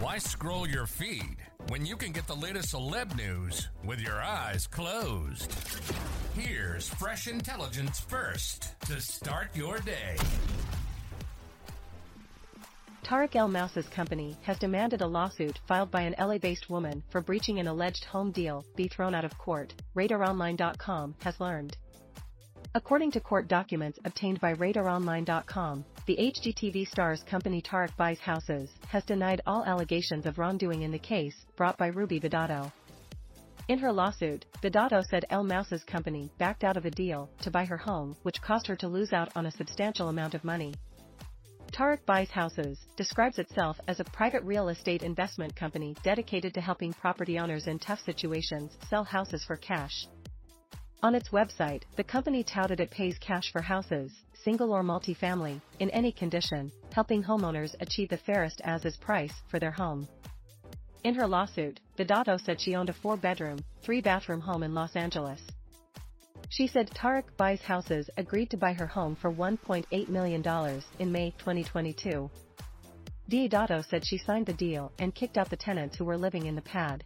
Why scroll your feed when you can get the latest celeb news with your eyes closed? Here's fresh intelligence first to start your day. Tarek Buys company has demanded a lawsuit filed by an LA-based woman for breaching an alleged home deal be thrown out of court, RadarOnline.com has learned. According to court documents obtained by RadarOnline.com, the HGTV star's company Tarek Buys Houses has denied all allegations of wrongdoing in the case brought by Ruby Badato. In her lawsuit, Badato said Buys' company backed out of a deal to buy her home, which caused her to lose out on a substantial amount of money. Tarek Buys Houses describes itself as a private real estate investment company dedicated to helping property owners in tough situations sell houses for cash. On its website, the company touted it pays cash for houses, single or multi-family, in any condition, helping homeowners achieve the fairest as-is price for their home. In her lawsuit, Badato said she owned a 4-bedroom, 3-bathroom home in Los Angeles. She said Tarek Buys Houses agreed to buy her home for $1.8 million in May 2022. Badato said she signed the deal and kicked out the tenants who were living in the pad.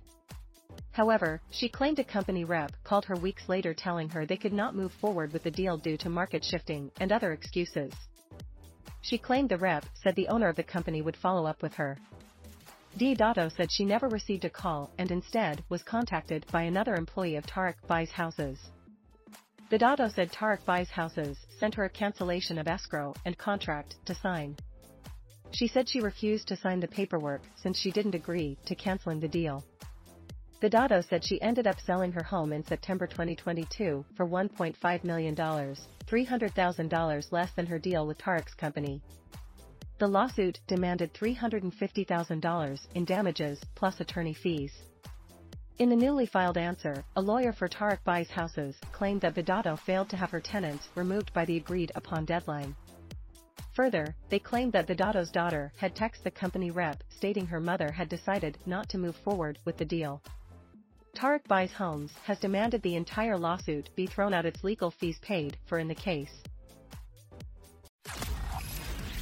However, she claimed a company rep called her weeks later telling her they could not move forward with the deal due to market shifting and other excuses. She claimed the rep said the owner of the company would follow up with her. Badato said she never received a call and instead was contacted by another employee of Tarek Buys Houses. Badato said Tarek Buys Houses sent her a cancellation of escrow and contract to sign. She said she refused to sign the paperwork since she didn't agree to canceling the deal. Badato said she ended up selling her home in September 2022 for $1.5 million, $300,000 less than her deal with Tarek's company. The lawsuit demanded $350,000 in damages plus attorney fees. In the newly filed answer, a lawyer for Tarek Buys Houses claimed that Badato failed to have her tenants removed by the agreed-upon deadline. Further, they claimed that Badato's daughter had texted the company rep stating her mother had decided not to move forward with the deal. Tarek Buys Homes has demanded the entire lawsuit be thrown out, its legal fees paid for in the case.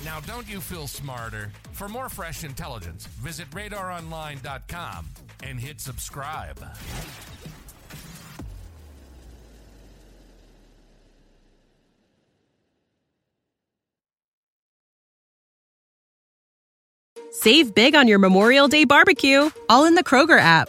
Now don't you feel smarter? For more fresh intelligence, visit RadarOnline.com and hit subscribe. Save big on your Memorial Day barbecue, all in the Kroger app.